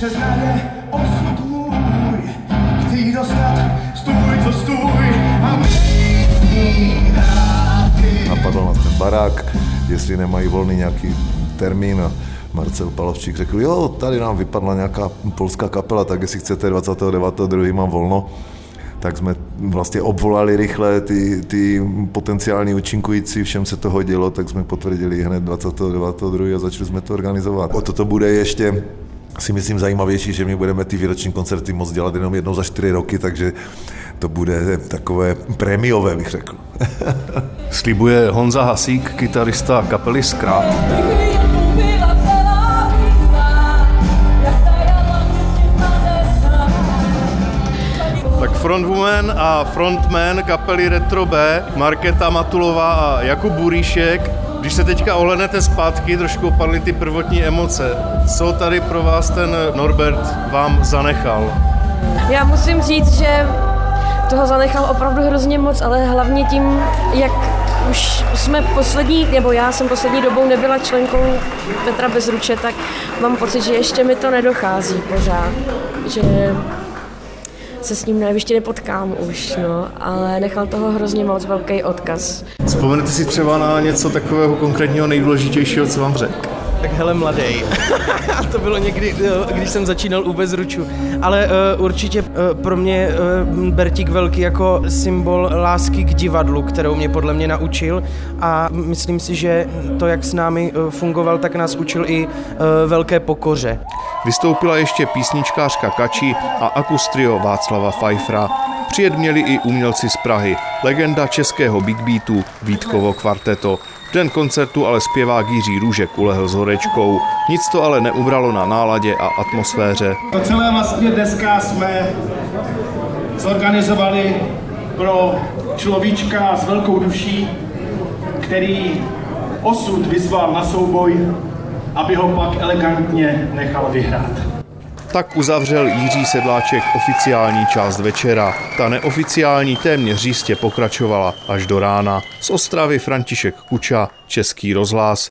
seznam je osud můj. Chci dostat stůj, co stůj a místní dávky. Napadl na ten barák, jestli nemají volný nějaký termín a Marcel Palovčík řekl, jo, tady nám vypadla nějaká polská kapela, tak jestli chcete 29.2. mám volno. Tak jsme vlastně obvolali rychle ty potenciální účinkující, všem se to hodilo, tak jsme potvrdili hned 29.2. a začali jsme to organizovat. O toto bude ještě, si myslím, zajímavější, že my budeme ty výroční koncerty moc dělat jenom jednou za 4 roky, takže to bude takové prémiové, bych řekl. Slibuje Honza Hasík, kytarista kapely Skrat. Frontwoman a frontman kapely Retro B, Markéta Matulová a Jakub Buríšek. Když se teďka ohlednete zpátky, trošku opadly ty prvotní emoce. Co tady pro vás ten Norbert vám zanechal? Já musím říct, že toho zanechal opravdu hrozně moc, ale hlavně tím, jak už jsme já jsem poslední dobou nebyla členkou Petra Bezruče, tak mám pocit, že ještě mi to nedochází pořád, že se s ním ještě nepotkám už, no, ale nechal toho hrozně moc velký odkaz. Vzpomenete si třeba na něco takového konkrétního nejdůležitějšího, co vám řekl? Tak hele, mladej. To bylo někdy, když jsem začínal u Bezručů. Ale určitě pro mě Bertík Velký jako symbol lásky k divadlu, kterou mě podle mě naučil. A myslím si, že to, jak s námi fungoval, tak nás učil i velké pokoře. Vystoupila ještě písničkářka Kači a akustrio Václava Fajfra. Přijet měli i umělci z Prahy, legenda českého big beatu Vítkovo kvarteto. V den koncertu ale zpěvák Jiří Růžek ulehl s horečkou. Nic to ale neubralo na náladě a atmosféře. To celé vlastně dneska jsme zorganizovali pro človíčka s velkou duší, který osud vyzval na souboj, aby ho pak elegantně nechal vyhrát. Tak uzavřel Jiří Sedláček oficiální část večera. Ta neoficiální téměř jistě pokračovala až do rána. Z Ostravy František Kuča, Český rozhlas.